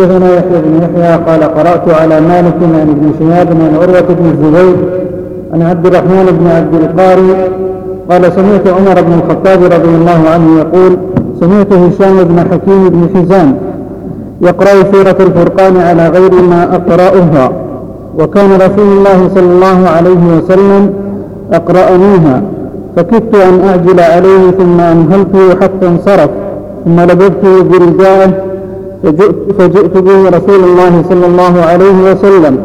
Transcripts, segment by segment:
حدثنا يحيى بن يحيى قال قرأت على مالك عن ابن شهاب عن عروة بن الزبير عن عبد الرحمن بن عبد القاري قال سمعت عمر بن الخطاب رضي الله عنه يقول سمعت هشام بن حكيم بن حزام يقرأ سورة الفرقان على غير ما أقرأها وكان رسول الله صلى الله عليه وسلم أقرأنيها فكدت أن أعجل عليه ثم أمهلته حتى انصرف ثم لبثت برجاءه فجئت به رسول الله صلى الله عليه وسلم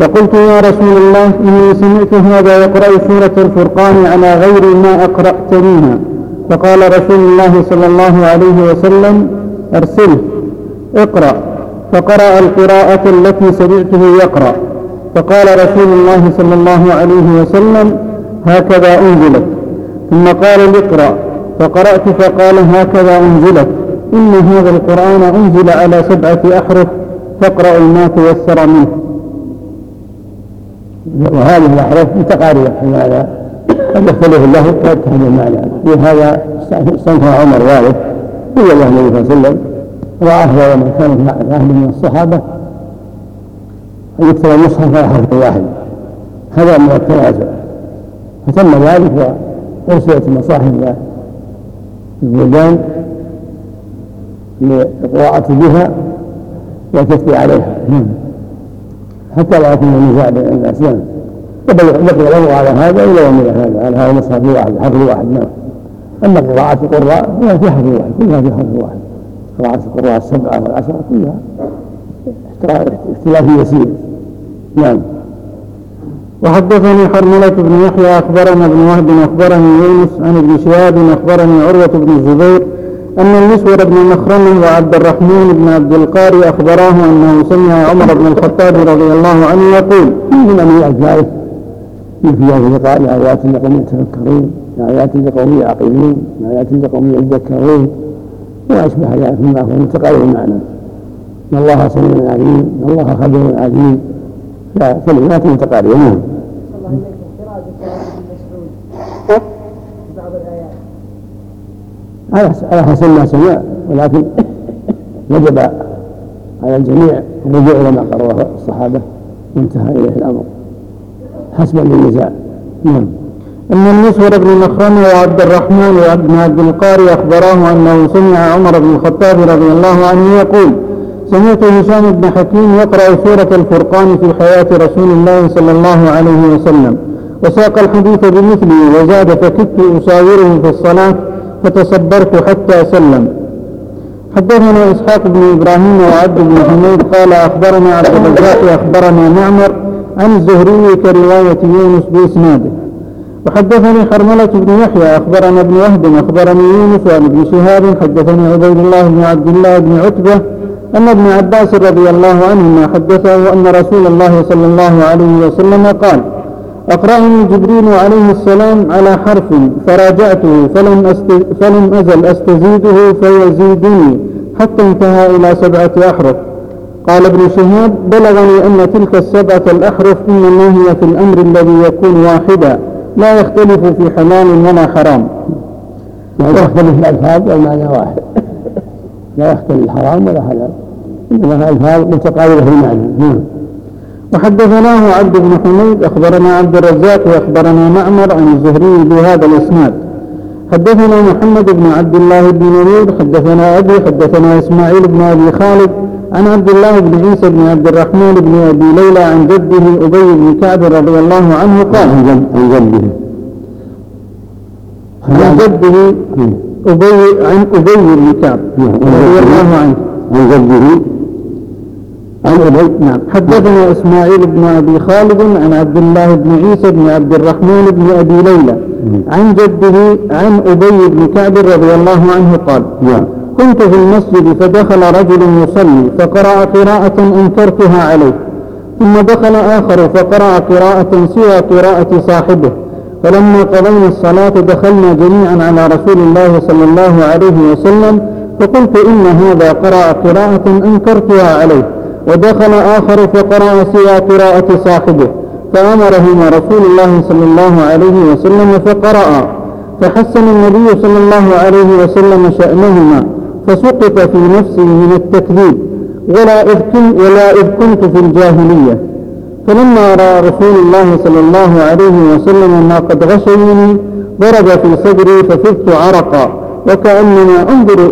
فقلت يا رسول الله إني سمعت هذا يقرأ سورة الفرقان على غير ما أقرأتنيها فقال رسول الله صلى الله عليه وسلم أرسله اقرأ فقرأ القراءة التي سمعته يقرأ فقال رسول الله صلى الله عليه وسلم هكذا أنزلت ثم قال اقرأ فقرأت فقال هكذا أنزلت إن هذا القرآن أنزل على 7 أحرف فاقرأوا ما تيسر منه. وهذه الأحرف متقاربة في هذا قد يختلف اللفظ ويتهم المعنى وهذا صنفها عمر وارث قل الله النبي صلى الله عليه وسلم وأهل ومن كانت مع أهل من الصحابة أن يكتب المصحف على حرف واحد هذا من التنازع فتم ذلك وأرسلت المصاحف في البلدان لقراءة بها وتتبع عليها حتى لا يكون النزاع بين الأسلام يبقى الأمر على هذا إلا يوم هذا على هذا مصحف واحد حرف واحد نعم. أما قراءة القراء فيها في حرف واحد كلها في حرف واحد قراءة القراء 7 و10 كلها اختلاف يسير نعم. وحدثني حرملة بن يحيى أخبرنا ابن وهب أخبرني يونس عن ابن شهاب أخبرني عروة بن الزبير أن المسور بن مخرم وعبد الرحمن بن عبد القاري أخبراه أنه سمع عمر بن الخطاب رضي الله عنه يقول من الأجائب في هذه القراءة لآيات لقوم يتفكرون لآيات لقوم يعقلون لآيات لقوم يذكرون وأشبه ذلك مما هو متقارب المعنى إن الله سميع عليم إن الله خبير عليم فكلمات متقاربة منهم. على حسن ما سمع ولكن وجب على الجميع الرجوع إلى ما قرره الصحابة وانتهى إليه الأمر حسبا للنزاع نعم. أن المسور بن مخرم وعبد الرحمن وابن عبد القاري أخبراه أنه سمع عمر بن الخطاب رضي الله عنه يقول سمعت هشام بن حكيم يقرأ سورة الفرقان في حياة رسول الله صلى الله عليه وسلم وساق الحديث بمثله وزاد فكدت أساوره في الصلاة فتصبرت حتى سلم. حدثنا إسحاق بن إبراهيم وعبد بن حميد قال أخبرنا عبد الرزاق أخبرنا معمر عن الزهري كرواية يونس بإسناده. وحدثني حرملة بن يحيى أخبرنا ابن وهب أخبرني يونس عن ابن شهاب حدثني عبيد الله بن عبد الله بن عتبة أن ابن عباس رضي الله عنهما حدثه أن رسول الله صلى الله عليه وسلم قال أقرأني جبريل عليه السلام على حرف فراجعته فلم أزل أستزيده فيزيدني حتى انتهى إلى 7 أحرف. قال ابن شهاب بلغني أن تلك 7 الأحرف إنما هي في الأمر الذي يكون واحدا لا يختلف في حلال ولا حرام لا يختلف الألفاظ والمعنى واحد لا يختلف الحرام ولا حلال إنما الألفاظ متقاربة في المعنى. وحدثناه عبد بن حميد أخبرنا عبد الرزاق وأخبرنا معمر عن الزهري بهذا الإسناد. حدثنا محمد بن عبد الله بن نمير حدثنا أبي حدثنا إسماعيل بن أبي خالد عن عبد الله بن عيسى بن عبد الرحمن بن أبي ليلى عن جده أبي بن كعب رضي الله عنه قال عن جده حدثنا إسماعيل بن أبي خالد عن عبد الله بن عيسى بن عبد الرحمن بن أبي ليلى عن جده عن أبي بن كعب رضي الله عنه قال كنت في المسجد فدخل رجل يصلي فقرأ قراءة أنكرتها عليه ثم دخل آخر فقرأ قراءة سوى قراءة صاحبه فلما قضينا الصلاة دخلنا جميعا على رسول الله صلى الله عليه وسلم فقلت إن هذا قرأ قراءة أنكرتها عليه ودخل آخر فقرأ سوى قراءة صاحبه فأمرهما رسول الله صلى الله عليه وسلم فقرأ فحسن النبي صلى الله عليه وسلم شأنهما فسقط في نفسه من التكذيب ولا إذ كنت في الجاهلية، فلما رأى رسول الله صلى الله عليه وسلم ما قد غشيني ضرب في صدري ففزت عرقا، وكأنني أنظر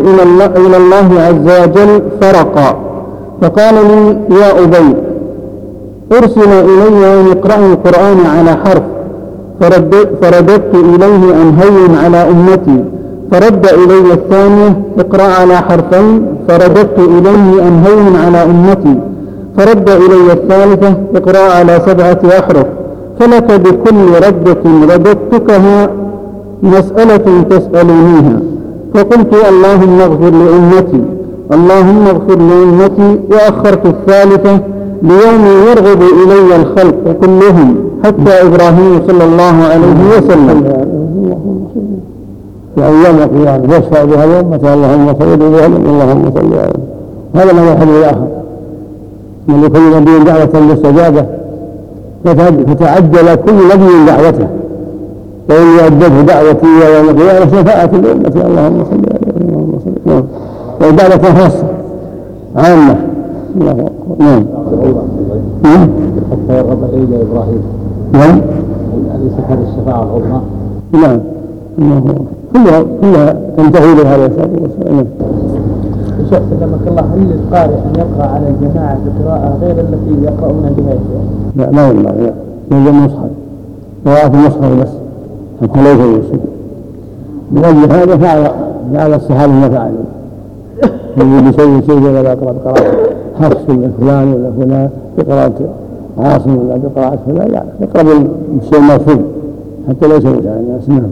إلى الله عز وجل فرقا. فقال لي: يا أبي، أرسل إلي أن اقرأ القرآن على حرف. فرددت إليه أن هين على أمتي، فرد إلي الثانية: اقرأ على حرفين. فرددت إليه أن هين على أمتي، فرد إلي الثالثة: اقرأ على 7 أحرف. فلك بكل ردة رددتكها مسألة تسألونيها. فقلت: اللهم اغفر لأمتي، اللهم اغفر لأمتي. وأخرت الثالثة ليوم يرغب إلي الخلق كلهم حتى إبراهيم صلى الله عليه وسلم. في أيام القيامة يشفع بها الأمة: اللهم صل بها، اللهم صل بها. هذا ما يحل الآخر من لكل نبي دعوة مستجابة، فتعجل كل نبي دعوته، وإن يعجله دعوتي يوم القيامة شفاعة الأمة: اللهم صل بها، اللهم صل بها. ودعوة خاصة عامة. الله نعم. حتى يرغب إلى إبراهيم. نعم. أليس هذه الشفاعة العظمى؟ نعم. كلها تنتهي لها عليه الصلاة والسلام. شيخ سلمك الله، هل للقارئ أن يقرأ على الجماعة بقراءة غير التي يقرؤون بها الشيخ؟ لا والله، لا. هي المصحف، قراءة المصحف بس، حتى لا يجوز. بغير هذا فعل الصحابة ما فعلوا. من يسوي شيء ولا يقرأ بقراءة حفص ولا فلان ولا فلان، بقراءة عاصم ولا بقراءة فلان، لا، يقرأ بالشيء المرفوض حتى لا يسوي على الناس. نعم.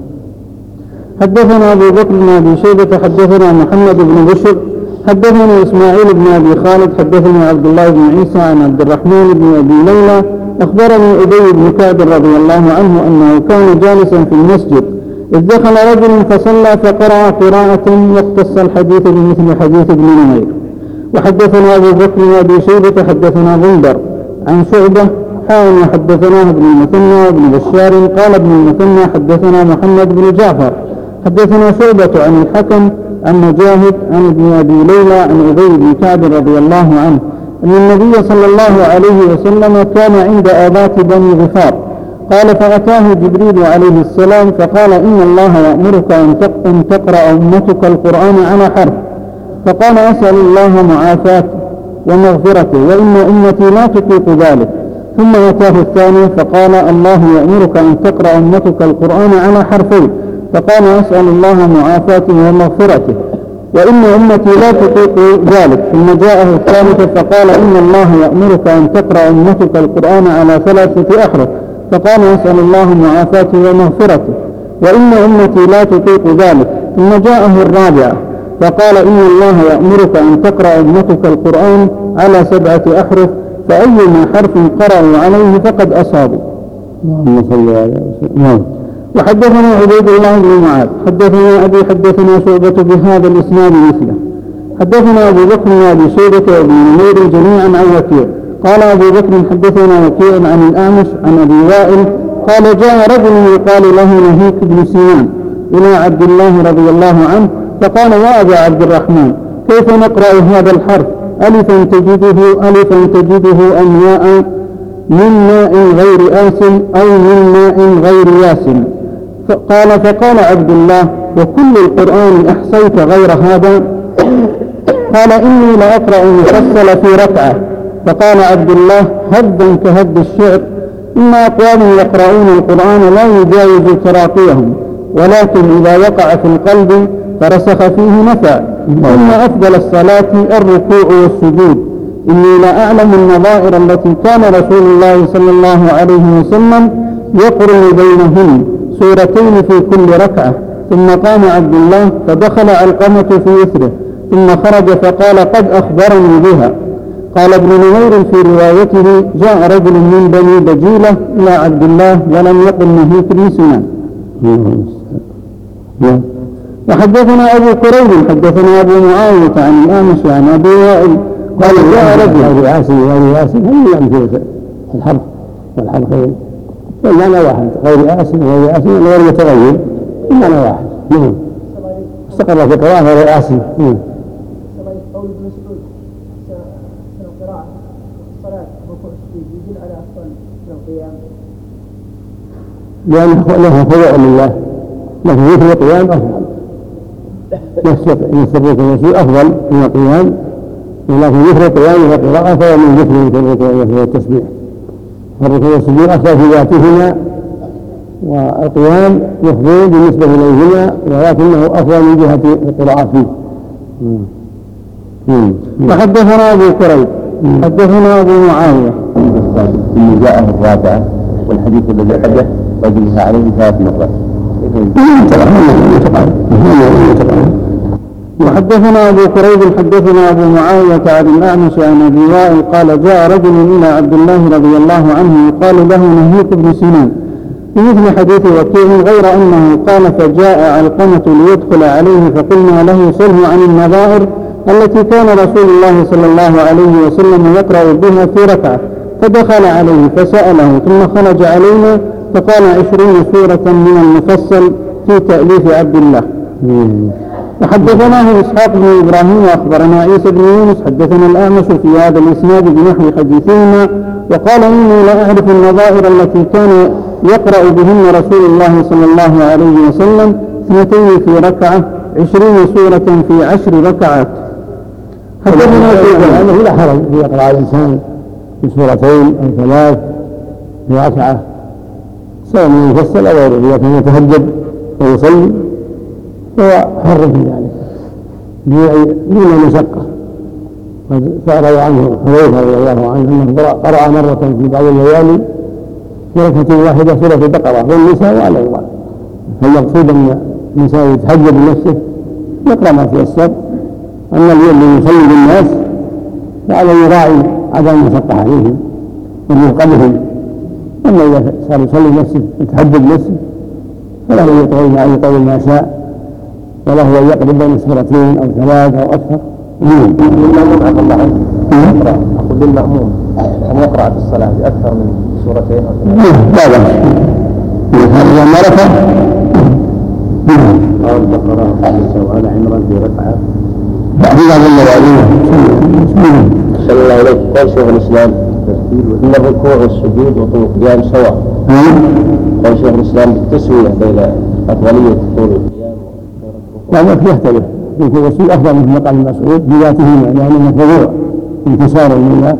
حدثنا أبو بكر بن أبي شيبة، حدثنا محمد بن بشر، حدثنا إسماعيل بن أبي خالد، حدثنا عبد الله بن عيسى عن عبد الرحمن بن أبي ليلى، أخبرني أبي بن كعب رضي الله عنه أنه كان جالسا في المسجد إذ دخل رجل فصلى فقرأ قراءة يقتص الحديث بمثل حديث ابن نمير. وحدثنا أبو بكر بن أبي شيبة، حدثنا غندر عن شعبة حاول، حدثناه ابن المثنى وابن بشار. قال ابن المثنى: حدثنا محمد بن جعفر، حدثنا شعبة عن الحكم عن مجاهد عن ابن أبي ليلى عن أبي بن كعب رضي الله عنه أن النبي صلى الله عليه وسلم كان عند آبات بني غفار. قال: فأتاه جبريل عليه السلام فقال: إن الله يأمرك أن تقرأ أمتك القرآن على حرف. فقال: أسأل الله معافاته ومغفرته، وإن أمتي لا تطيق ذلك. ثم أتاه الثاني فقال: الله يأمرك أن تقرأ أمتك القرآن على حرفين. فقال: أسأل الله معافاته ومغفرته، وإن أمتي لا تطيق ذلك. ثم جاءه الثالث فقال: إن الله يأمرك أن تقرأ أمتك القرآن على 3 أحرف. فقال: أسأل الله معافاته ومغفرته، وإن أمتي لا تطيق ذلك. ثم جاءه الرابع فقال: إن الله يأمرك أن تقرأ أمتك القرآن على 7 أحرف، فأيما حرف قرأوا عليه فقد أصابوا. اللهم صل على وسلم. وحدثنا عبيد الله بن معاذ، حدثنا أبي، حدثنا شعبة بهذا الإسناد مثله. حدثنا أبو بكر وأبي شيبة وابن نمير جميعا عن وكير. قال أبو بكر: حدثنا وكير عن الأعمش عن أبي وائل قال: جاء رجل يقال له نهيك بن سنان إلى عبد الله رضي الله عنه فقال: يا أبا عبد الرحمن، كيف نقرأ هذا الحرف؟ ألفا تجده أمياء من ماء غير آسن أو من ماء غير ياسن. فقال عبد الله: وكل القرآن أحصيت غير هذا؟ قال: إني لأقرأ مفصل في ركعة. فقال عبد الله: هدا كهد الشعر. إن أقوام يقرؤون القرآن لا يجاوز تراقيهم، ولكن إذا وقع في القلب فرسخ فيه نفع. إن أفضل الصلاة الركوع والسجود. إني لا أعلم النظائر التي كان رسول الله صلى الله عليه وسلم يقرن بينهن 2 في كل ركعة. ثم قام عبد الله فدخل علقمة في إثره، ثم خرج فقال: قد أخبرني بها. قال ابن نمير في روايته: جاء رجل من بني بجيلة إلى عبد الله ولم يقل نهيك بن سنان. وحدثنا أبو كريب، حدثنا أبو معاوية عن الأعمش عن أبي وائل قال: جاء رجل غير آسن هم الأمثلة الحرف والحرفين، إلا أنا واحد غير آسن غير متغير، إلا أنا واحد. استقر في قراءة غير آسن لأن له فضع من الله، لكن ذكر القيام أفضل، يستطيع المسيء أفضل من القيام، ولكن ذكر القيام والقراءة فهو من ذكر الركوع والتسبيح، فالركوع والسجود أفضل في ذاتهما، والقيام يفضل بالنسبة إليهما، ولكنه أفضل من جهة القراءة فيه. وحدثنا أبو كريب حدثنا أبو معاوية في جاءه الرابعة، والحديث الذي حدث وجلس عليه ثلاث مرات. وحدثنا أبو كريب حدثنا أبو معاوية عن الأعمش عن أبي وائل قال جاء رجل إلى عبد الله رضي الله عنه يقال له نهيك بن سنان بمثل حديث وكير، غير أنه قال فجاء علقمة ليدخل عليه فقلنا له سله عن النظائر التي كان رسول الله صلى الله عليه وسلم يقرأ بها في ركعة، فدخل عليه فسأله ثم خرج علينا فقال 20 سورة من المفصل في تأليف عبد الله. وحدثناه إسحاق بن إبراهيم وأخبرنا عيسى بن يونس حدثنا الأعمش في هذا الإسناد بنحو حديثهما، وقال إني لا أعرف النظائر التي كان يقرأ بهن رسول الله صلى الله عليه وسلم 2 في ركعة 20 سورة في 10 ركعات. حدثنا أنه لا حرج يقرأ الإنسان بسورتين أو 3 في ركعة سواء من يفصل أو غيره، لكن يتهجد ويصلي فهو حر في ذلك دون مشقة. فأروى عنه حذيفة رضي الله عنه أنه قرأ مرة في بعض الليالي سورة واحدة سورة البقرة والنساء وعلى الله، فالمقصود أن الإنسان يتهجد بنفسه يقرأ ما تيسر، أما الذي يصلي بالناس فعلى يراعي عدم المشقة عليهم وموقعهم، أما إذا صار يصلي نفسه يتحدد نفسه فله يطول عن يطول ما شاء، وله أن يقرب بين سورتين أو 3 أو أكثر. أقول للمأموم أن يقرأ في الصلاة أكثر من سورتين أو 3. هذا ما رفع قال البقرة وآل عمران في ركعة. بعدين قال الله عليه قال شيخ الإسلام إن الركوع والسجود وطول القيام سواء، قال شيخ الإسلام بالتسوية بين أفضلية طول القيام. لا ما يختلف، الركوع والسجود أفضل من مقعد المسعود بذاتهما، لأنه فروع انتصار لله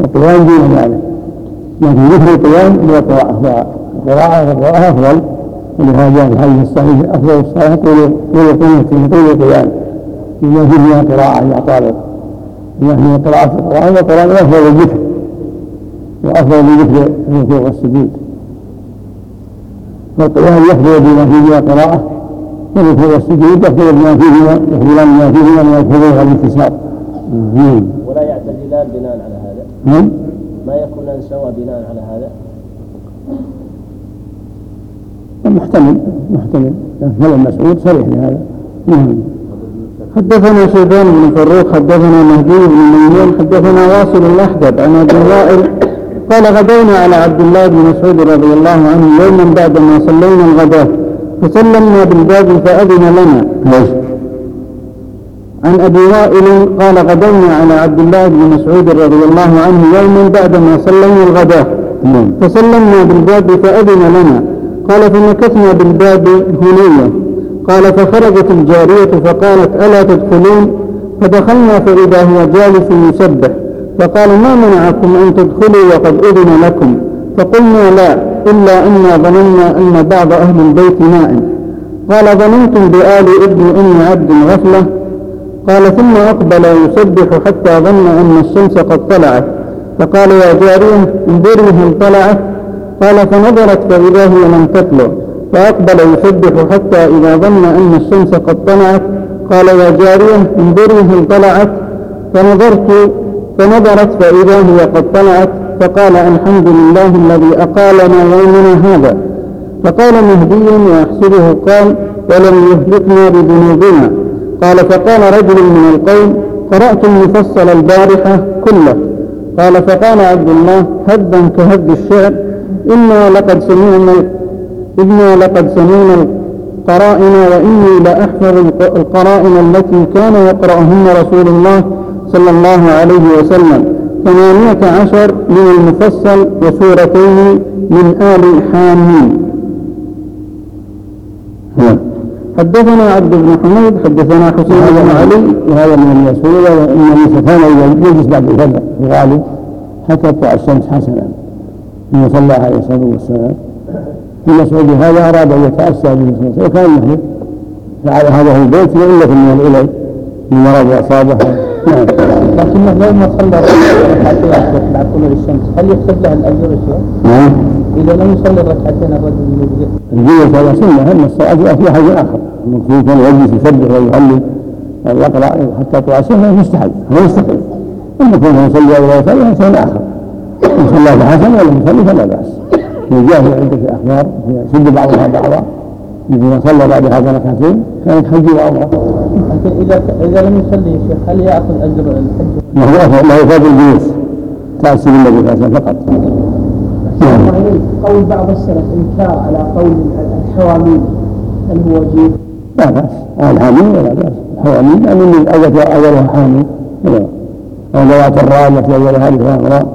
والقيام دون ذلك، لكن ذكر القيام والقراءة أفضل، ولهذا الحديث الصحيح أفضل الصلاة طول القيام لما فيها قراءة يا طالب، ونحن قراءة القرآن والقرآن أفضل الذكر وأفضل الذكر الركوع والسجود، والقرآن يفضل بما فيهما قراءة والركوع والسجود يفضل بما فيهما يفضلان بما فيهما من الخضوع والانكسار. ولا يعتدلان بناء على هذا، ما يكونان سوى بناء على هذا محتمل هل المسعود صريح لهذا. حدثنا شيبان بن فروق حدثنا مهدي بن ميمون حدثنا واصل الأحدب عن أبي وائل قال غدونا على عبد الله بن مسعود رضي الله عنه يوما بعدما صلينا الغداء فسلمنا بالباب فأذن لنا. عن أبي وائل قال غدونا على عبد الله بن مسعود رضي الله عنه يوما بعدما صلينا الغداء فسلمنا بالباب فأذن لنا، قال فمكثنا بالباب هنيا، قال فخرجت الجارية فقالت ألا تدخلون؟ فدخلنا فإذا هو جالس يسبح، فقال ما منعكم أن تدخلوا وقد أذن لكم؟ فقلنا لا إلا أننا ظننا أن بعض أهل البيت نائم. قال ظننتم بآل ابن أم عبد غفلة؟ قال ثم أقبل يسبح حتى ظن أن الشمس قد طلعت، فقال يا جارية انظرهم طلعت، قال فنظرت فإذا هي لم تطلع، فأقبل يسبح حتى إذا ظن أن الشمس قد طلعت قال يا جارية انظري طلعت، فنظرت فإذا هي قد طلعت، فقال الحمد لله الذي أقالنا يومنا هذا. فقال مهدي وأحسبه قال ولم يهلكنا بذنوبنا. قال فقال رجل من القوم قرأت المفصل البارحة كله. قال فقال عبد الله هدا كهد الشعر إنا لقد سمعنا القرائن وإني لأحفظ القرائن التي كان يقرأهن رسول الله صلى الله عليه وسلم، 18 من المفصل وسورتين من آل حامين. حدثنا عبد بن حميد حدثنا حسين بن علي وهذا من اليسوع وإن المسفان إذا يجلس بعد الفجر غالب حتى تطلع الشمس حسنا من صلى عليه الصلاة والسلام. المسعود هذا أراد أن يتأسى بالمسعود وكان نهي فعلى هذا هو البيت وإلا من الإلي من مرض أصابه. لكنه لو ما صلى ركعتين بعد طلوع الشمس هل يحسب له الأجر شيئا؟ إذا لم يصلي الركعتين الرجل يجزئ. الجزء صلى سنة أما الصلاة في حاجة آخر المفروض كان يجلس يسبح ويصلي ويقرأ حتى طلوع الشمس مستحيل هو يستحيل. إن كان يصلي أو لا يصلي شيء آخر. إن صلى بحسن ولا يصلي فلا بأس. وجاءه عندك الأخبار يسد بعضها بعضا إذا صلى بعد هذا ركعتين كانت حجة وعمرة. إذا لم يصلي شيخ هل يأخذ أجر الحجة؟ لا يفاد الجلوس تأسي بالله بفاسة فقط. قول بعض السلف إنكار على قول الحوامين المواجيب لا بأس الحامين ولا بأس الحوامين أمين أولها حامين أولوات الرام التي أولها الرام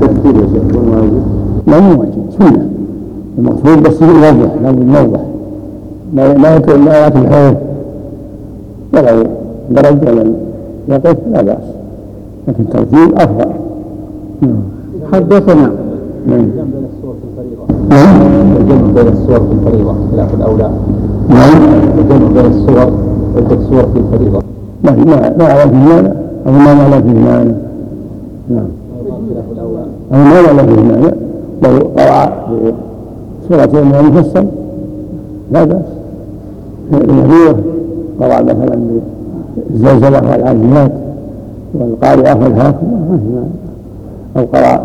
تكتير يا شيخ والمواجب لا مواجب سنة المقصود بس يوضح لا يوضح لا يكون لا يأتي الحياة ولا درج ولا يقف لا بأس لكن الترتيب أفضل. حدثنا الجنب بين الصور في الفريضة الجنب بين الصور في الفريضة خلاف الأولى الجنب بين الصور عدة صور في الفريضة لا أعلم هنا أو ما أعلم هنا أو ما أعلم هنا لو قرأ سورة من المفصل لا بأس النبي قرأ مثلا بالزلزلة والعاديات والقارئة والهاكم أو قرأ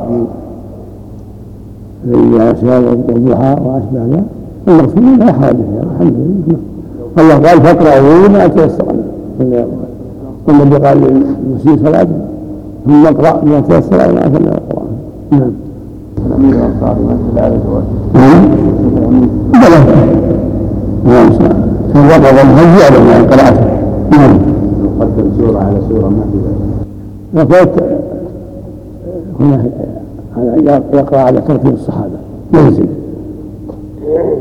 بالعشاء والضحى وأشبه ذلك المغفرين لا حاجة الحمد لله. الله قال فاقرأوا ما تيسر قل الذي قال للمسيء صلاة ثم اقرأ ما تيسر على أثناء القرآن. نعم الأمير والقارئ مثل على نعم في الوضع والهجي على ما قرأته نعم يقدم سورة على سورة ما في ذلك هنا يقرأ على ترتيب الصحابة ينزل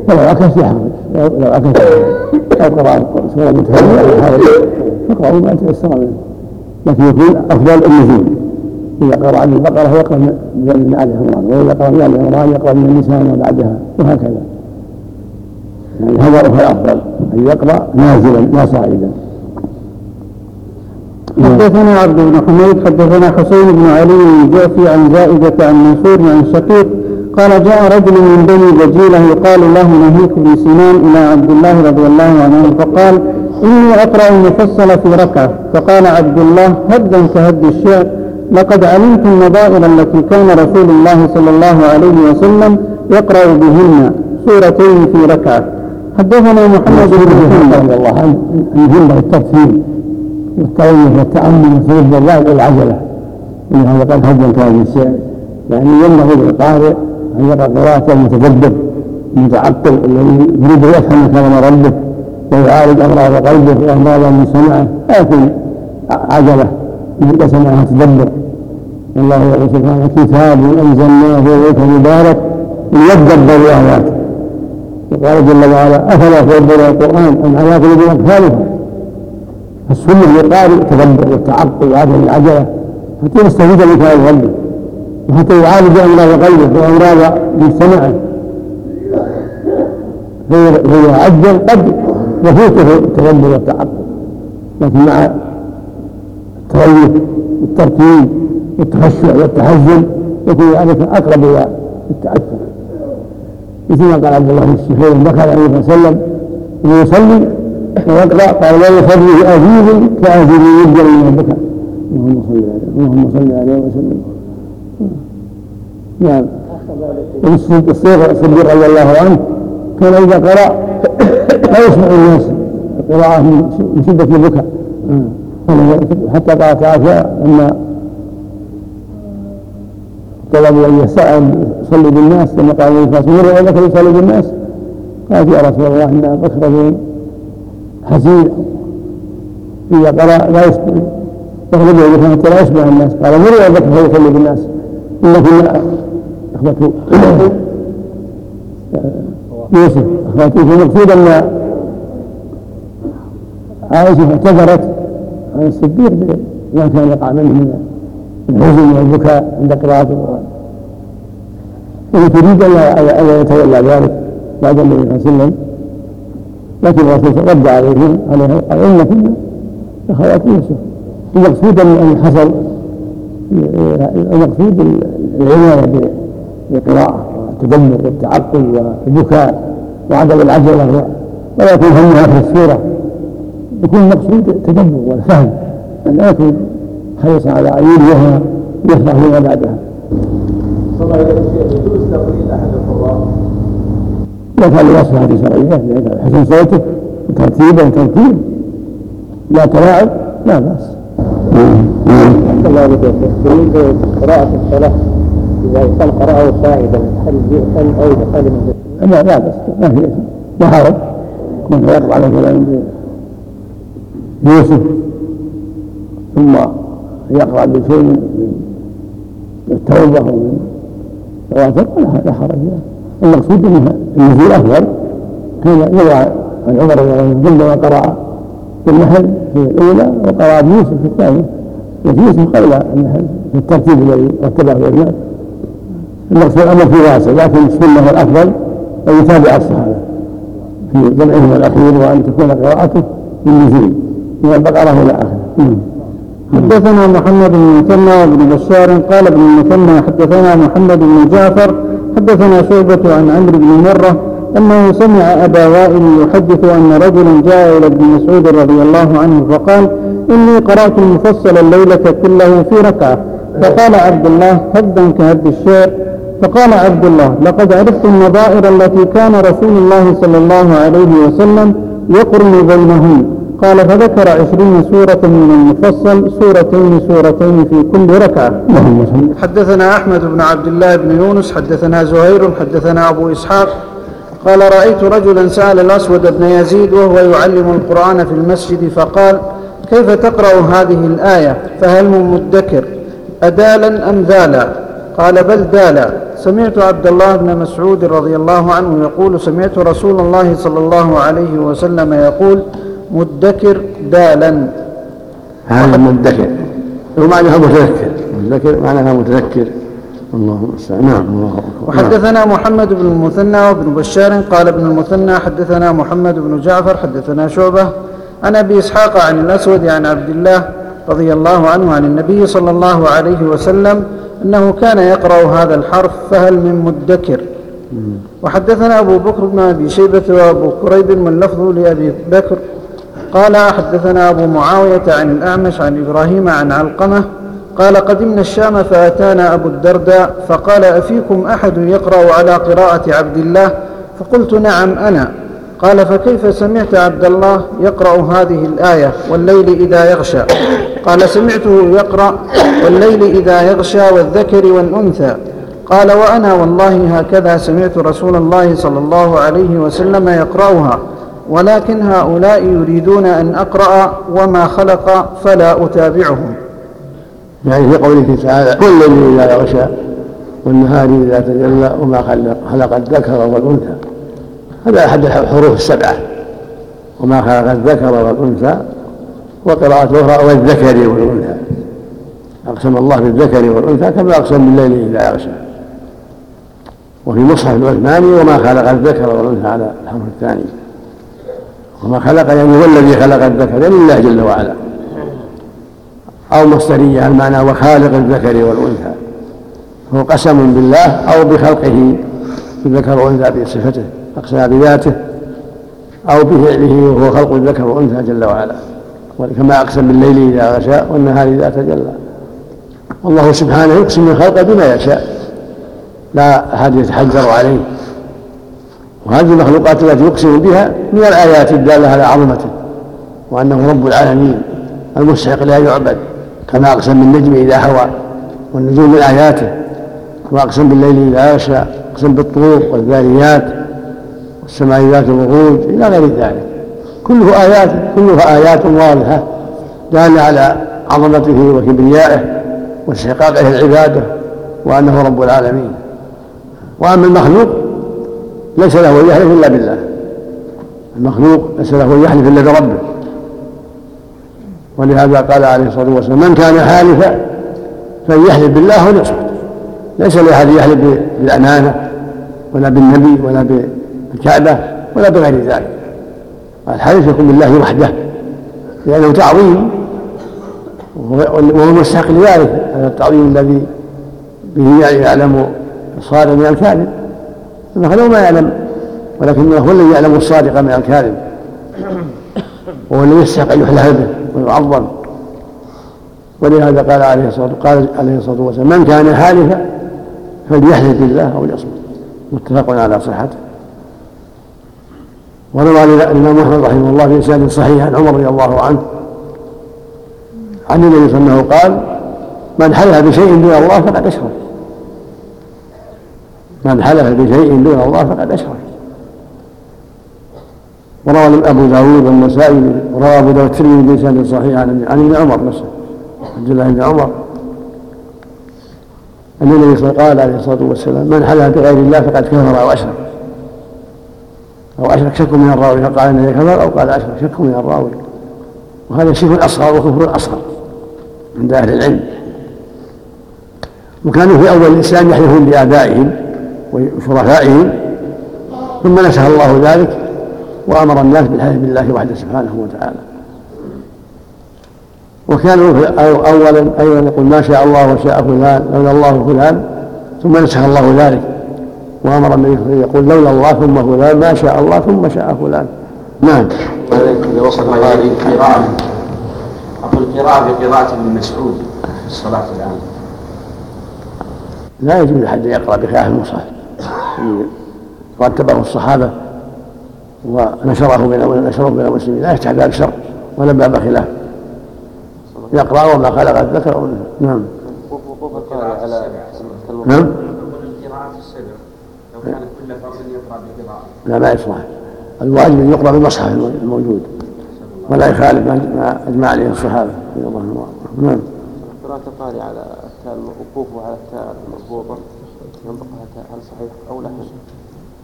فلو عكس يحرج لو عكس يقرأ سورة متهيئة يحرج يقرأ ما تيسر منه لكن يكون أفضل النزول. إذا قرأ عن البقرة يقرأ من آل عمران وإذا قرأ من آل عمران يقرأ من النساء وبعدها وهكذا يعني هذا هو الأفضل أن يقرأ نازلا لا صاعدا. حدثنا عبد بن حميد حدثنا حسين بن علي الجعفي عن زائدة عن منصور عن شقيق قال جاء رجل من بني دجيلة يقال له نهيك بن سنان إلى عبد الله رضي الله عنه فقال إني أقرأ المفصل في ركعة فقال عبد الله هدا كهد الشعر لقد علمت النظائر التي كان رسول الله صلى الله عليه وسلم يقرأ بهن سورتين في ركعة. حدثنا محمد بن مثنى رضي الله عنه ينبغي التفصيل والتأمل والتأمل في الله والعجلة إن هذا قد هدى كهد الشعر يعني ينبغي للقارئ أن يقرأ قراءة المتدبر المتعقل الذي يريد يفهم كلام ربه ويعالج أمراض قلبه وأمراض من سمعه لا يكون عجلة إذا سمعها تدبر. والله يقول سبحانه كتاب أنزلناه إليك مبارك ليدبروا آياته وقال جل وعلا أفلا يتدبرون القرآن أم على قلوب أقفالها. السنة للقارئ التدبر والتعقل وعدم العجلة حتى يستفيد من كلام ربه وحتى يعالج أمراض قلبه وأمراض مجتمعه فإذا عجل قد يفوته التدبر والتعقل لكن مع التغير والترتيب والتخشع والتحزن يكون ذلك أقرب إلى التأثر مثل ما قال عبد الله بن الشيخين دخل عليه وسلم ويصلي ويقرأ قال لا يصلي أذيب كأذيب يبدأ من البكاء اللهم صل عليه وسلم. نعم الصديق رضي الله عنه كان إذا قرأ لا يسمع الناس القراءة من شدة البكاء حتى قال تعالى لما طلبوا أن يصلوا بالناس لما قالوا فاسمروا أن يدخلوا يصلوا بالناس قالت يا رسول الله إن أبا بكر حزين إذا قرأ لا يسمع فهو يقول انت لا اشبه الناس، قال من يا بكر هو يقلد الناس انك لا اخوته يوسف اخوته. المقصود ان عائشه اعتذرت عن الصديق بما كان يقع منه من الحزن والبكاء عند قراءته، ان تريد ان يتولى ذلك بعد النبي صلى الله عليه وسلم، لكن الرسول رد عليهم قال ان كنا اخوات يوسف. المقصود ان حصل المقصود العنايه بالقراءه والتدمر والتعقل والبكاء وعدم العجله، ولا يكون همها في السوره، يكون المقصود التدبر والفهم، ان لا يكون حريصا على عيونها يفرح لما بعدها. صلى الله عليه وسلم يجوز تقليل احد القراء يفعل الاصلحه الشرعيه حسن صوته وترتيبه وترتيب لا تلاعب لا باس. أحسن الله عليك بالنسبة قراءة الصلاة إذا إنسان قرأه صاعدا هل يؤثم أو يخالف من ذلك؟ لا بس ما في إثم، محارب كنت يقرأ على كلام يوسف ثم يقرأ بشيء من التوبة ومن التواتر لا حرج له. المقصود أنها النزول أفضل، كان يضع عن عمر وغيره قراءة في النحل في الأولى وقراءة يوسف في الثانية، وفي يوسف قبل النحل في الترتيب الذي رتبه الإمام. المقصود الأمر في واسع، لكن السنة الأفضل أن يتابع الصحابة في جمعهم الأخير، وأن تكون قراءته بالنزول من البقرة إلى آخره. حدثنا محمد بن مثنى وابن بشار قال ابن مثنى حدثنا محمد بن جعفر حدثنا شعبة عن عمرو بن مرة أنه سمع أبا وائل يحدث أن رجلا جاء إلى ابن مسعود رضي الله عنه فقال إني قرأت المفصل الليلة كله في ركعة، فقال عبد الله هدا كهد الشعر، فقال عبد الله لقد عرفت النظائر التي كان رسول الله صلى الله عليه وسلم يقرن بينهم. قال فذكر 20 سورة من المفصل، سورتين في كل ركعة. حدثنا أحمد بن عبد الله بن يونس حدثنا زهير حدثنا أبو إسحاق قال رأيت رجلا سأل الأسود بن يزيد وهو يعلم القرآن في المسجد فقال كيف تقرأ هذه الآية، فهل من مدكر أدالا أم ذالا؟ قال بل دالا. سمعت عبد الله بن مسعود رضي الله عنه يقول سمعت رسول الله صلى الله عليه وسلم يقول مدكر دالا. هذا المدكر ومعناها متذكر، مدكر معناها متذكر. وحدثنا محمد بن المثنى وابن بشار قال ابن المثنى حدثنا محمد بن جعفر حدثنا شعبة عن أبي إسحاق عن الأسود عن عبد الله رضي الله عنه عن النبي صلى الله عليه وسلم أنه كان يقرأ هذا الحرف، فهل من مدكر؟ وحدثنا أبو بكر بن أبي شيبة وأبو كريب من لفظه لأبي بكر قال حدثنا أبو معاوية عن الأعمش عن إبراهيم عن علقمة قال قدمنا الشام فأتانا أبو الدرداء فقال أفيكم أحد يقرأ على قراءة عبد الله؟ فقلت نعم أنا. قال فكيف سمعت عبد الله يقرأ هذه الآية والليل إذا يغشى؟ قال سمعته يقرأ والليل إذا يغشى والذكر والأنثى. قال وأنا والله هكذا سمعت رسول الله صلى الله عليه وسلم يقرأها، ولكن هؤلاء يريدون أن أقرأ وما خلق فلا أتابعهم. يعني في قوله تعالى كل الليل إذا يغشى والنهار إذا تجلى وما خلق الذكر والأنثى، هذا أحد الحروف السبعة، وما خلق الذكر والأنثى، وقراءة أخرى والذكر والأنثى، أقسم الله بالذكر والأنثى كما أقسم بالليل إذا يغشى. وفي مصحف العثماني وما خلق الذكر والأنثى على الحرف الثاني، وما خلق يعني هو الذي خلق الذكر لله جل وعلا، أو مصدرية المعنى وخالق الذكر والأنثى، هو قسم بالله أو بخلقه الذكر والأنثى بصفته أقسم بذاته أو بفعله وهو خلق الذكر والأنثى جل وعلا، كما أقسم بالليل إذا غشاء والنهار إذا تجلى. والله سبحانه يقسم الخلق بما يشاء، لا أحد يتحجر عليه، وهذه المخلوقات التي يقسم بها من الآيات الدالة على عظمته وأنه رب العالمين المستحق لا يعبد، كما أقسم بالنجم إذا هوى والنجوم من آياته، وأقسم بالليل إذا يغشى، أقسم بالطور والذاريات والسماء ذات الغروج إلى غير ذلك، كلها آيات واضحة دالة على عظمته وكبريائه واستحقاقه العباده وانه رب العالمين. واما المخلوق ليس له ان يحلف الا بالله، المخلوق ليس له ان يحلف الا بربه، ولهذا قال عليه الصلاه والسلام: من كان حالفا فليحلف بالله وليصمت. ليس لاحد يحلف بالامانه ولا بالنبي ولا بالكعبه ولا بغير ذلك، الحلف يكون بالله وحده لانه تعظيم وهو مستحق لذلك، هذا التعظيم الذي به يعلم الصادق من الكاذب. المخلوق ما يعلم، ولكنه هو الذي يعلم الصادق من الكاذب، وهو الذي يستحق ان يحلف به ويعظم. ولهذا قال عليه الصلاه والسلام: من كان حالفا فليحلف بالله او ليصمت. متفق على صحته. وروى الامام احمد رحمه الله في رساله صحيحه عن عمر رضي الله عنه عن النبي صلى الله عليه وسلم قال: من حلف بشيء دون الله فقد اشرك. من حلف بشيء دون الله فقد اشرك. وروى ابو داود والنسائي وروى ابو داود الترمذي برساله صحيحه عن ابن عمر نفسه، عبد الله بن عمر، أن النبي قال عليه الصلاة والسلام: من حلف بغير الله فقد كفر أو أشرك. شك من الراوي، فقال إنه كفر أو قال أشرك، شك من الراوي. وهذا شرك أصغر وكفر أصغر عند أهل العلم. وكانوا في أول الإسلام يحلفون بآبائهم وشرفائهم، ثم نسخ الله ذلك وأمر الناس بالحلف بالله وحده سبحانه وتعالى. وكانوا اولا ايضا يقول: ما شاء الله وشاء فلان، لولا الله فلان، ثم نسخ الله ذلك وامر النبي يقول: لولا الله ثم فلان، ما شاء الله ثم شاء فلان. نعم. اذا وصل القراءه بقراءه ابن مسعود في الصلاه الان لا يجوز احد يقرا بخلاف المصحف، رتبه الصحابه ونشره بين المسلمين، لا يفتح باب شر ولا باب خلاف، يقرأ وما خلق الذكر والأنثى. نعم. وقوف القراءة على نعم. القراءة في السبع لو كان كل فرد يقرأ بقراءة لا ما يصلح، الواجب أن يقرأ بالمصحف الموجود ولا يخالف ما أجمع عليه الصحابة رضي الله عنهم. نعم. قراءة القارئ على التاء، وقوفه على التاء المضبوطة ينطقها تاء، هل صحيح أو لحن؟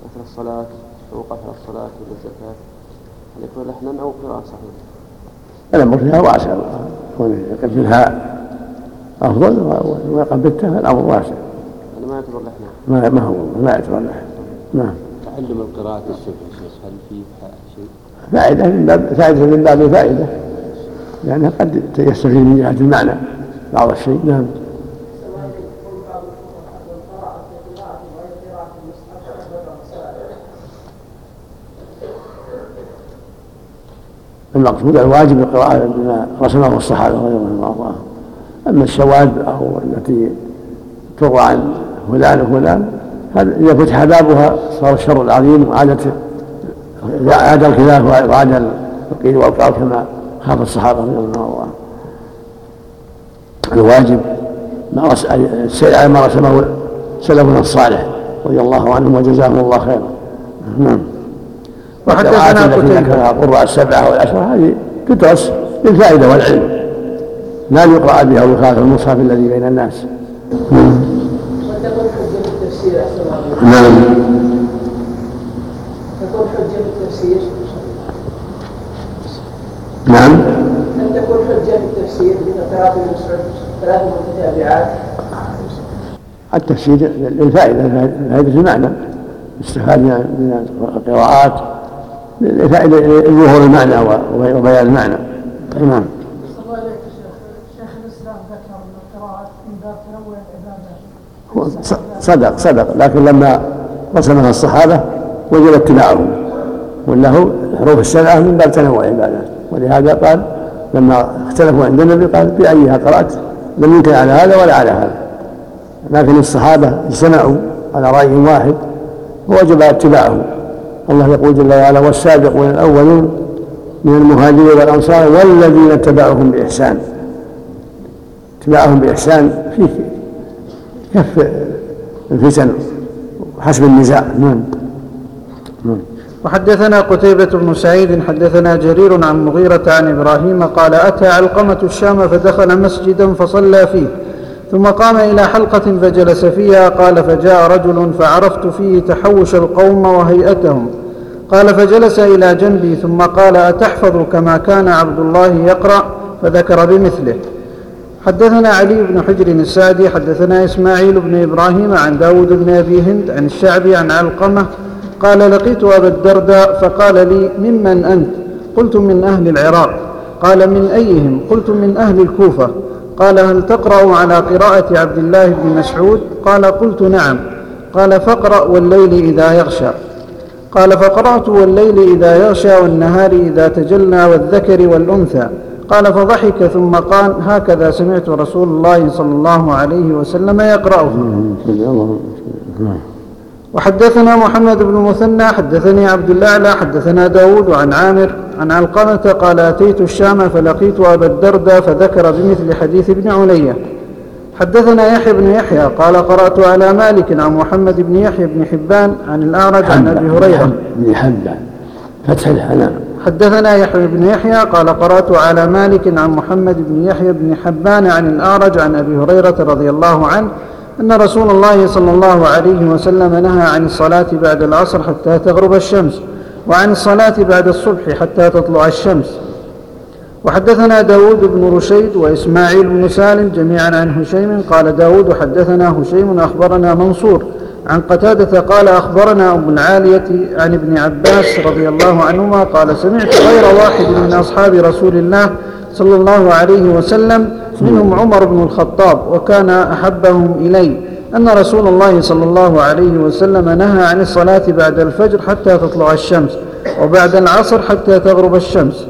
مثل الصلاة، وقف على الصلاة والزكاة، هل يكون لحنا أو قراءة صحيحة؟ الأمر فيها واسع، يقف بالهاء أفضل ويقف بالتاء الأمر واسع. ما يعتبر لحنا؟ ما هو ما يعتبر لحنا. نعم. تعلم القراءة السبع هل فيه شيء؟ فائدة من باب الفائدة، يعني قد يستفيد من جهة المعنى بعض الشيء. نعم. المقصود الواجب القراءة بما رسمه الصحابة رضي الله عنهم. أما الشواذ أو التي تروى عن فلان وفلان، إذا فتح بابها صار الشر العظيم، وعاد الخلاف وعاد القيل والقال كما خاف الصحابة رضي الله عنهم. الواجب السير على ما رسمه سلفنا الصالح رضي الله عنهم وجزاهم الله خيرا. نعم. وحدثنا قتيبة القراءة السبعة والعشرة هذه تدرس للفائدة والعلم، لا يقرأ بها ويخالف المصحف الذي بين الناس. نعم. تكون حجة التفسير. نعم. أن تكون حجة التفسير لقراءة ثلاث متتابعات. التفسير للفائدة، هذه المعنى استفاد من القراءات. لفائدة ظهور المعنى وبيان المعنى. نعم. صلى الله عليك شيخ الإسلام ذكر أن القراءة من باب تنوع العبادة. صدق، لكن لما رسمها الصحابة وجب اتباعهم، وله حروف السبعة من باب تنوع العبادة، ولهذا قال لما اختلفوا عند النبي قال: بأيها قرأت؟ لم يمكن على هذا ولا على هذا، لكن الصحابة اجتمعوا على رأي واحد ووجب اتباعهم. الله يقول جل وعلا: والسابقون الأولون من المهاجرين والأنصار والذين اتبعوهم بإحسان. اتبعهم بإحسان فيه كف الفتن وحسب النزاع. نعم. وحدثنا قتيبة بن سعيد حدثنا جرير عن مغيرة عن إبراهيم قال أتى علقمة الشام فدخل مسجدا فصلى فيه ثم قام إلى حلقة فجلس فيها. قال فجاء رجل فعرفت فيه تحوش القوم وهيئتهم. قال فجلس إلى جنبي ثم قال أتحفظ كما كان عبد الله يقرأ؟ فذكر بمثله. حدثنا علي بن حجر السعدي حدثنا إسماعيل بن إبراهيم عن داود بن أبي هند عن الشعبي عن علقمة قال لقيت أبا الدرداء فقال لي ممن أنت؟ قلت من أهل العراق. قال من أيهم؟ قلت من أهل الكوفة. قال هل تقرأ على قراءة عبد الله بن مسعود؟ قال قلت نعم. قال فاقرأ والليل إذا يغشى. قال فقرأت والليل إذا يغشى والنهار إذا تجلى والذكر والأنثى. قال فضحك ثم قال هكذا سمعت رسول الله صلى الله عليه وسلم يقرأه. وحدثنا محمد بن مثنى حدثني عبد الأعلى حدثنا داود عن عامر عن علقمة قال أتيت الشام فلقيت أبا الدرداء فذكر بمثل حديث ابن علية. حدثنا يحيى بن يحيى قال قرأت على مالك عن محمد بن يحيى بن حبان عن الأعرج عن أبي هريرة. حدثنا يحيى بن يحيى قال قرأت على مالك عن محمد بن يحيى بن حبان عن الأعرج عن أبي هريرة رضي الله عنه أن رسول الله صلى الله عليه وسلم نهى عن الصلاة بعد العصر حتى تغرب الشمس وعن الصلاة بعد الصبح حتى تطلع الشمس. وحدثنا داود بن رشيد وإسماعيل بن سالم جميعا عن هشيم قال داود حدثنا هشيم أخبرنا منصور عن قتادة قال أخبرنا أم العالية عن ابن عباس رضي الله عنهما قال سمعت غير واحد من أصحاب رسول الله صلى الله عليه وسلم منهم عمر بن الخطاب وكان أحبهم إلي أن رسول الله صلى الله عليه وسلم نهى عن الصلاة بعد الفجر حتى تطلع الشمس وبعد العصر حتى تغرب الشمس.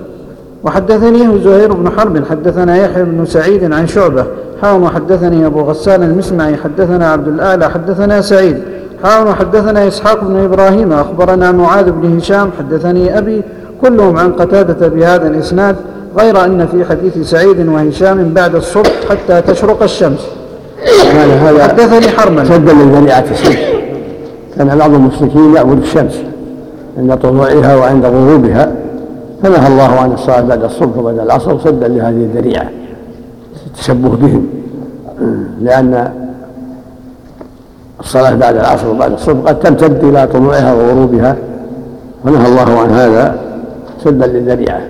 وحدثني زهير بن حرب حدثنا يحيى بن سعيد عن شعبة حاوم حدثني أبو غسان المسمعي حدثنا عبد الأعلى حدثنا سعيد حاوم حدثنا إسحاق بن إبراهيم أخبرنا معاذ بن هشام حدثني أبي كلهم عن قتادة بهذا الإسناد غير أن في حديث سعيد وهشام بعد الصبح حتى تشرق الشمس. حدثني حرملة سدا من ذريعة الشمس. كان بعض المشركين يأمر بالشمس عند طلوعها وعند غروبها فنهى الله عن الصلاة بعد الصبح وبعد العصر سدا لهذه الذريعة تشبه بهم، لأن الصلاة بعد العصر وبعد الصبح قد تمتد إلى طلوعها وغروبها ونهى الله عن هذا سدا للذريعة.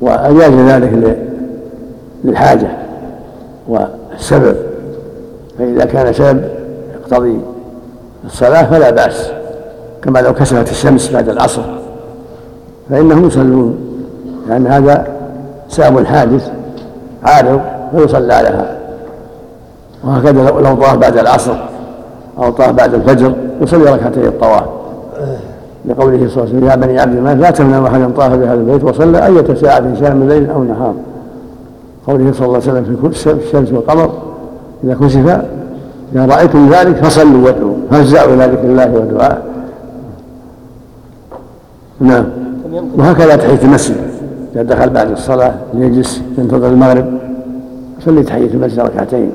وأجاز ذلك للحاجة والسبب، فإذا كان سبب يقتضي الصلاة فلا بأس، كما لو كسفت الشمس بعد العصر فإنهم يصلون، لأن هذا سبب حادث عارض فيصلى لها. وهكذا لو طاف بعد العصر أو طاف بعد الفجر يصلي ركعتي الطواف، لقوله صلى الله عليه وسلم يا بني عبد الله لا تمنعوا أحدا طاف بهذا البيت وصلى أية ساعة ساعة من ليل أو نهار، قوله صلى الله عليه وسلم في الشمس والقمر إذا كسف إذا رأيتم ذلك فصلوا وادعوا فافزعوا إلى ذكر الله والدعاء. نعم. وهكذا تحية المسجد إذا دخل بعد الصلاة يجلس ينتظر المغرب يصلي تحية المسجد ركعتين،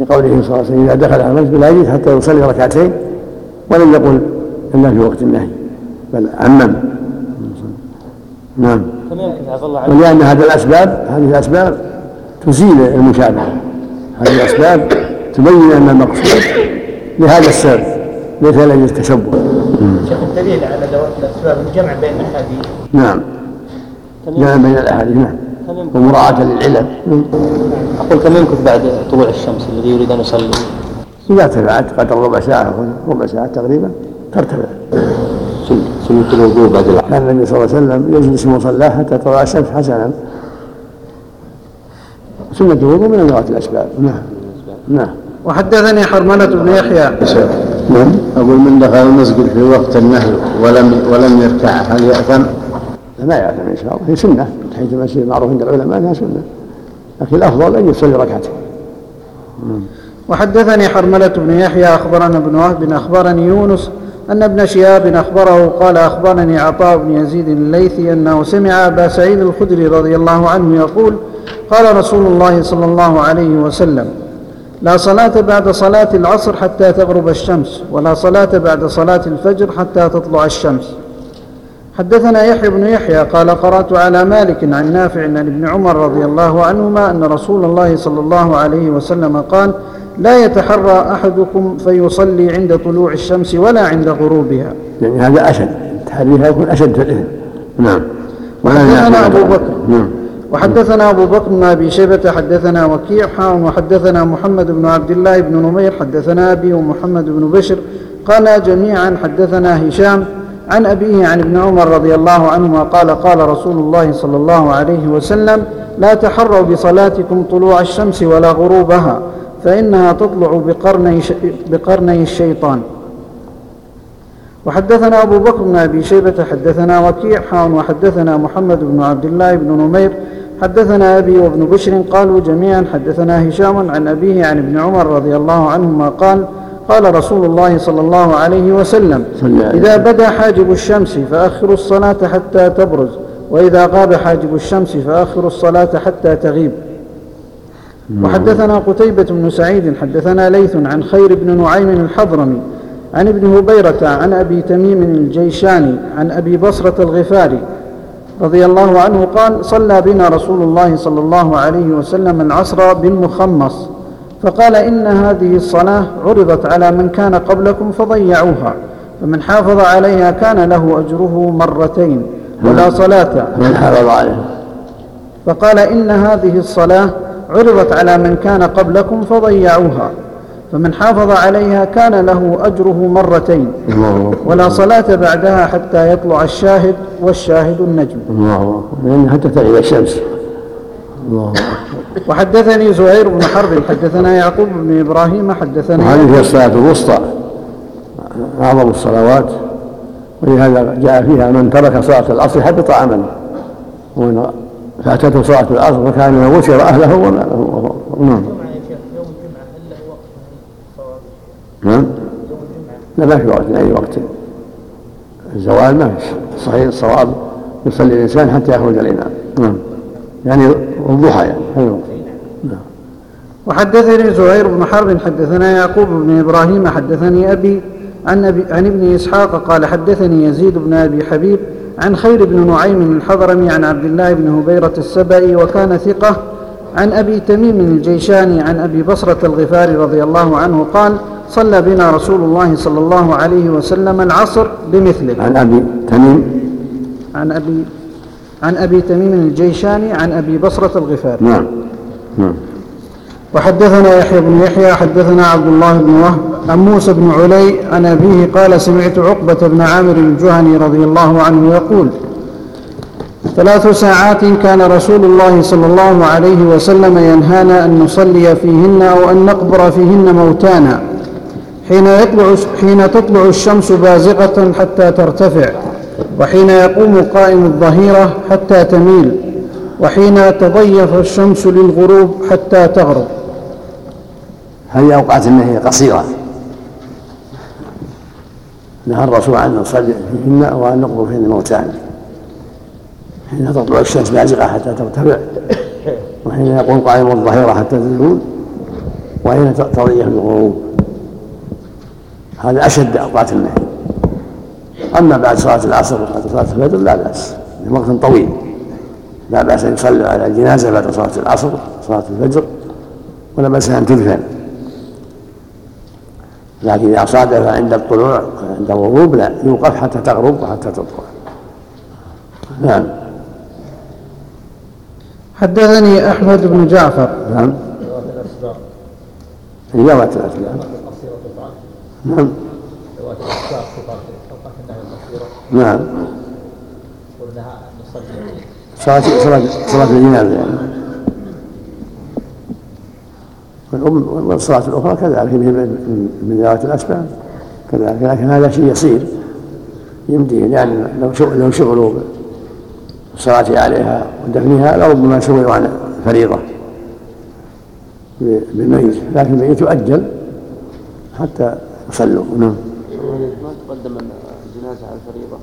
لقوله صلى الله عليه وسلم إذا دخل المسجد لا يجلس حتى يصلي ركعتين ولن يقول إلا في وقت النهي بل عمم. نعم. ولأن هذا الأسباب هذه الأسباب تزيل المشابهة، هذه الأسباب تبين أن المقصود لهذا السبب ليس لأجل التشبه. شيخ الدليل على دوام الأسباب الجمع بين الأحاديث. نعم. جمع بين الأحاديث. نعم. ومراعاة للعلل. أقول كم يمكث بعد طلوع الشمس الذي يريد أن يصلي؟ إذا تبعت قدر ربع ساعة تقريبا. ترتفع سنة الوضوء بعد العصر. كان النبي صلى الله عليه وسلم يجلس مصلاه حتى تطلع الشمس حسنا. سنة الوضوء من لغة الأسباب. نعم. وحدثني حرملة بن يحيى. نعم. أقول من دخل المسجد في وقت النهي ولم يركع هل يأثم؟ لا يأثم إن شاء الله، هي سنة تحية المسجد معروف عند العلماء أنها سنة، لكن الأفضل أن يصلي ركعته. وحدثني حرملة بن يحيى أخبرنا ابن وهب أخبرني يونس أن ابن شهاب أخبره قال أخبرني عطاء بن يزيد الليثي أنه سمع أبا سعيد الخدري رضي الله عنه يقول قال رسول الله صلى الله عليه وسلم لا صلاة بعد صلاة العصر حتى تغرب الشمس، ولا صلاة بعد صلاة الفجر حتى تطلع الشمس. حدثنا يحيى بن يحيى قال قرأت على مالك عن نافع عن ابن عمر رضي الله عنهما أن رسول الله صلى الله عليه وسلم قال: لا يتحرى أحدكم فيصلي عند طلوع الشمس ولا عند غروبها. يعني هذا أشد، تحريها يكون أشد في الإثم. نعم. وحدثنا أبو بكر. نعم. وحدثنا أبو بكر بن أبي شيبة حدثنا وكير وحدثنا محمد بن عبد الله بن نمير حدثنا أبي ومحمد بن بشر قال جميعا حدثنا هشام عن أبيه عن ابن عمر رضي الله عنهما قال: قال رسول الله صلى الله عليه وسلم: لا تحروا بصلاتكم طلوع الشمس ولا غروبها، فإنها تطلع بقرني الشيطان. وحدثنا أبو بكر بن أبي شيبة حدثنا وكيع وحدثنا محمد بن عبد الله بن نمير حدثنا أبي وابن بشر قالوا جميعا حدثنا هشام عن أبيه عن ابن عمر رضي الله عنهما قال: قال رسول الله صلى الله عليه وسلم: إذا بدا حاجب الشمس فأخروا الصلاة حتى تبرز، وإذا غاب حاجب الشمس فأخروا الصلاة حتى تغيب. وحدثنا قتيبة بن سعيد حدثنا ليث عن خير بن نعيم الحضرمي عن ابن هبيرة عن أبي تميم الجيشاني عن أبي بصرة الغفاري رضي الله عنه قال: صلى بنا رسول الله صلى الله عليه وسلم العصر بالمخمص، فقال: إن هذه الصلاة عرضت على من كان قبلكم فضيعوها، فمن حافظ عليها كان له أجره مرتين ولا صلاة. من حافظ عليها؟ فقال: إن هذه الصلاة عرضت على من كان قبلكم فضيعوها، فمن حافظ عليها كان له أجره مرتين ولا صلاة بعدها حتى يطلع الشاهد، والشاهد النجم. الله أكبر. حتى تغيب الشمس. الله. وحدثني زهير بن حرب حدثنا يعقوب بن إبراهيم حدثنا. هذه الصلاة الوسطى أعظم الصلوات، ولهذا جاء فيها: من ترك صلاة العصر حبط عمله، ومن فاتته صلاة العصر فكان وشر أهله وماله. نعم. نعم. لا ما في وقت من أي وقت، الزوال ما في صحيح الصواب، يصلي الإنسان حتى يخرج الإمام. نعم. يعني الضحى يعني حلو. وحدثني زهير بن حرب حدثنا يعقوب بن إبراهيم حدثني أبي عن ابن إسحاق قال حدثني يزيد بن أبي حبيب عن خير بن نعيم الحضرمي عن عبد الله بن هبيرة السبائي وكان ثقة عن أبي تميم الجيشاني عن أبي بصرة الغفاري رضي الله عنه قال: صلى بنا رسول الله صلى الله عليه وسلم العصر بمثله. عن أبي تميم الجيشاني عن أبي بصرة الغفاري. نعم. وحدثنا يحيى بن يحيى حدثنا عبد الله بن وهب عن موسى بن علي عن أبيه قال: سمعت عقبة بن عامر الجهني رضي الله عنه يقول: 3 ساعات كان رسول الله صلى الله عليه وسلم ينهانا أن نصلي فيهن وأن نقبر فيهن موتانا، حين تطلع الشمس بازغة حتى ترتفع، وحين يقوم قائم الظهيرة حتى تميل، وحين تضيف الشمس للغروب حتى تغرب. هذه أوقات النهي قصيرة، نهى الرسول عن نصلي فيهن وأن نقبر فيهن موتانا: حين تطلع الشمس بازغة حتى ترتفع، وحين يقوم قائم الظهيرة حتى تزول، وحين تضيف الغروب. هذا أشد أوقات النهي. أما بعد صلاة العصر وبعد صلاة الفجر لا بأس، لوقت طويل لا بأس أن يصلي على الجنازة بعد صلاة العصر صلاة الفجر، ولا بأس أن تدفن، لكن إذا صادفها عند الطلوع عند الغروب لا يوقف حتى تغرب وحتى تطلع. نعم. حدثني أحمد بن جعفر. نعم. رواية الأسباق. نعم. نعم. صلاة الجنازة يعني، والصلاة الأخرى كذلك من ذوات الأسباب كذلك، لكن هذا شيء يصير يمديه، لأن لو شغلوا بالصلاة عليها ودفنها لربما شغلوا عن فريضة بالميت، لكن الميت يؤجل حتى يصلوا. نعم. ما تقدم الجنازة على الفريضة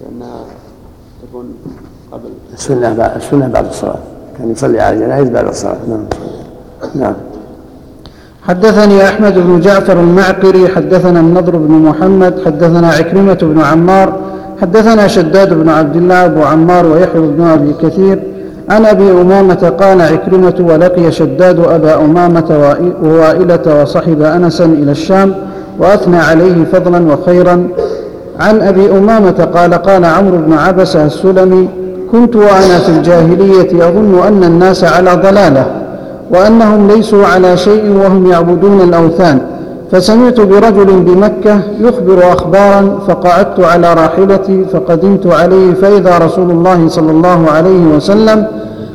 لأنها تكون قبل السنة بعد الصلاة، كان يصلي على الجنائز بعد الصلاة. نعم. حدثني أحمد بن جعفر المعقري حدثنا النضر بن محمد حدثنا عكرمة بن عمار حدثنا شداد بن عبد الله أبو عمار ويحيى بن أبي كثير عن أبي أمامة قال عكرمة ولقي شداد أبا أمامة ووائلة وصحب أنسا إلى الشام وأثنى عليه فضلا وخيرا. عن أبي أمامة قال قال عمرو بن عبسة السلمي كنت وأنا في الجاهلية أظن أن الناس على ضلالة وأنهم ليسوا على شيء وهم يعبدون الأوثان، فسمعت برجل بمكة يخبر أخبارا فقعدت على راحلتي فقدمت عليه فإذا رسول الله صلى الله عليه وسلم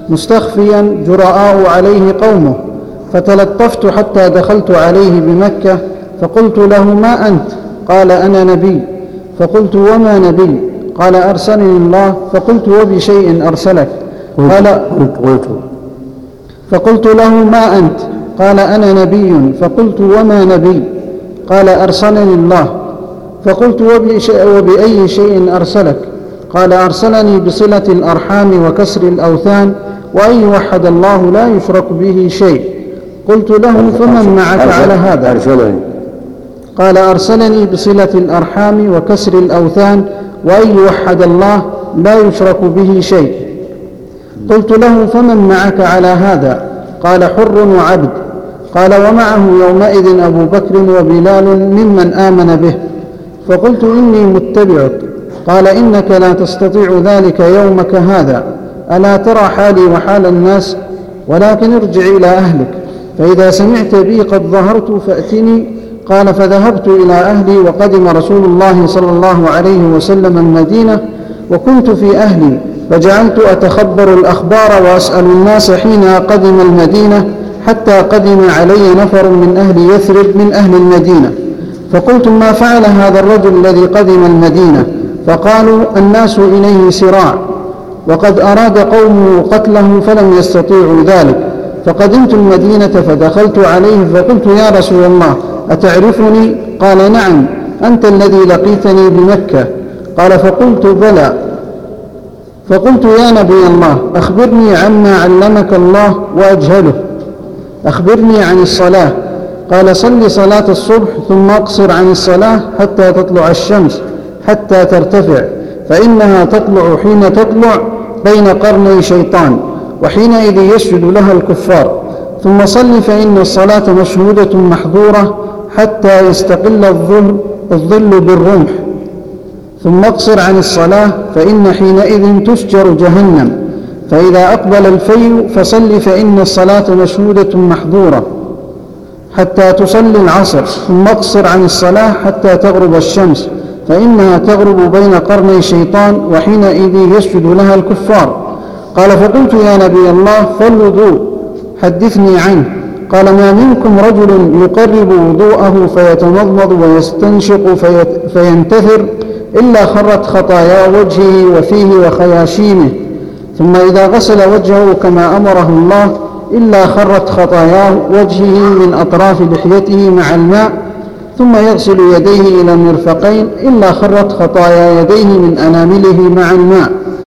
مستخفيا جراء عليه قومه، فتلطفت حتى دخلت عليه بمكة فقلت له ما أنت؟ قال أنا نبي. فقلت وما نبي؟ قال أرسلني الله. فقلت وبشيء أرسلك؟ قال فقلت له ما أنت؟ قال أنا نبي. فقلت وما نبي؟ قال أرسلني الله. فقلت وبأي شيء أرسلك؟ قال أرسلني بصلة الأرحام وكسر الأوثان وأن يوحد الله لا يشرك به شيء. قلت له فمن معك على هذا؟ قال أرسلني بصلة الأرحام وكسر الأوثان وأن يوحد الله لا يشرك به شيء. قلت له فمن معك على هذا؟ قال حر وعبد. قال ومعه يومئذ أبو بكر وبلال ممن آمن به. فقلت إني متبعك. قال إنك لا تستطيع ذلك يومك هذا، ألا ترى حالي وحال الناس؟ ولكن ارجع إلى أهلك، فإذا سمعت بي قد ظهرت فأتني. قال فذهبت إلى أهلي وقدم رسول الله صلى الله عليه وسلم المدينة وكنت في أهلي، فجعلت أتخبر الأخبار وأسأل الناس حين قدم المدينة حتى قدم علي نفر من أهل يثرب من أهل المدينة، فقلت ما فعل هذا الرجل الذي قدم المدينة؟ فقالوا الناس إليه سراع وقد أراد قومه قتله فلم يستطيعوا ذلك. فقدمت المدينة فدخلت عليه فقلت يا رسول الله أتعرفني؟ قال نعم، أنت الذي لقيتني بمكة. قال فقلت بلى. فقلت يا نبي الله أخبرني عما علمك الله وأجهله، أخبرني عن الصلاة. قال صل صلاة الصبح ثم أقصر عن الصلاة حتى تطلع الشمس حتى ترتفع، فإنها تطلع حين تطلع بين قرني شيطان، وحينئذ يسجد لها الكفار. ثم صل فإن الصلاة مشهودة محظورة حتى يستقل الظل بالرمح. ثم اقصر عن الصلاة فإن حينئذ تفجر جهنم. فإذا أقبل الفيء فصل فإن الصلاة مشهودة محظورة حتى تصلي العصر. ثم اقصر عن الصلاة حتى تغرب الشمس، فإنها تغرب بين قرني شيطان، وحينئذ يسجد لها الكفار. قال فقلت يا نبي الله فالوضوء حدثني عنه. قال ما منكم رجل يقرب وضوءه فيتمضمض ويستنشق فينتثر إلا خرت خطايا وجهه وفيه وخياشيمه، ثم إذا غسل وجهه كما أمره الله إلا خرت خطايا وجهه من أطراف لحيته مع الماء، ثم يغسل يديه إلى المرفقين إلا خرت خطايا يديه من أنامله مع الماء.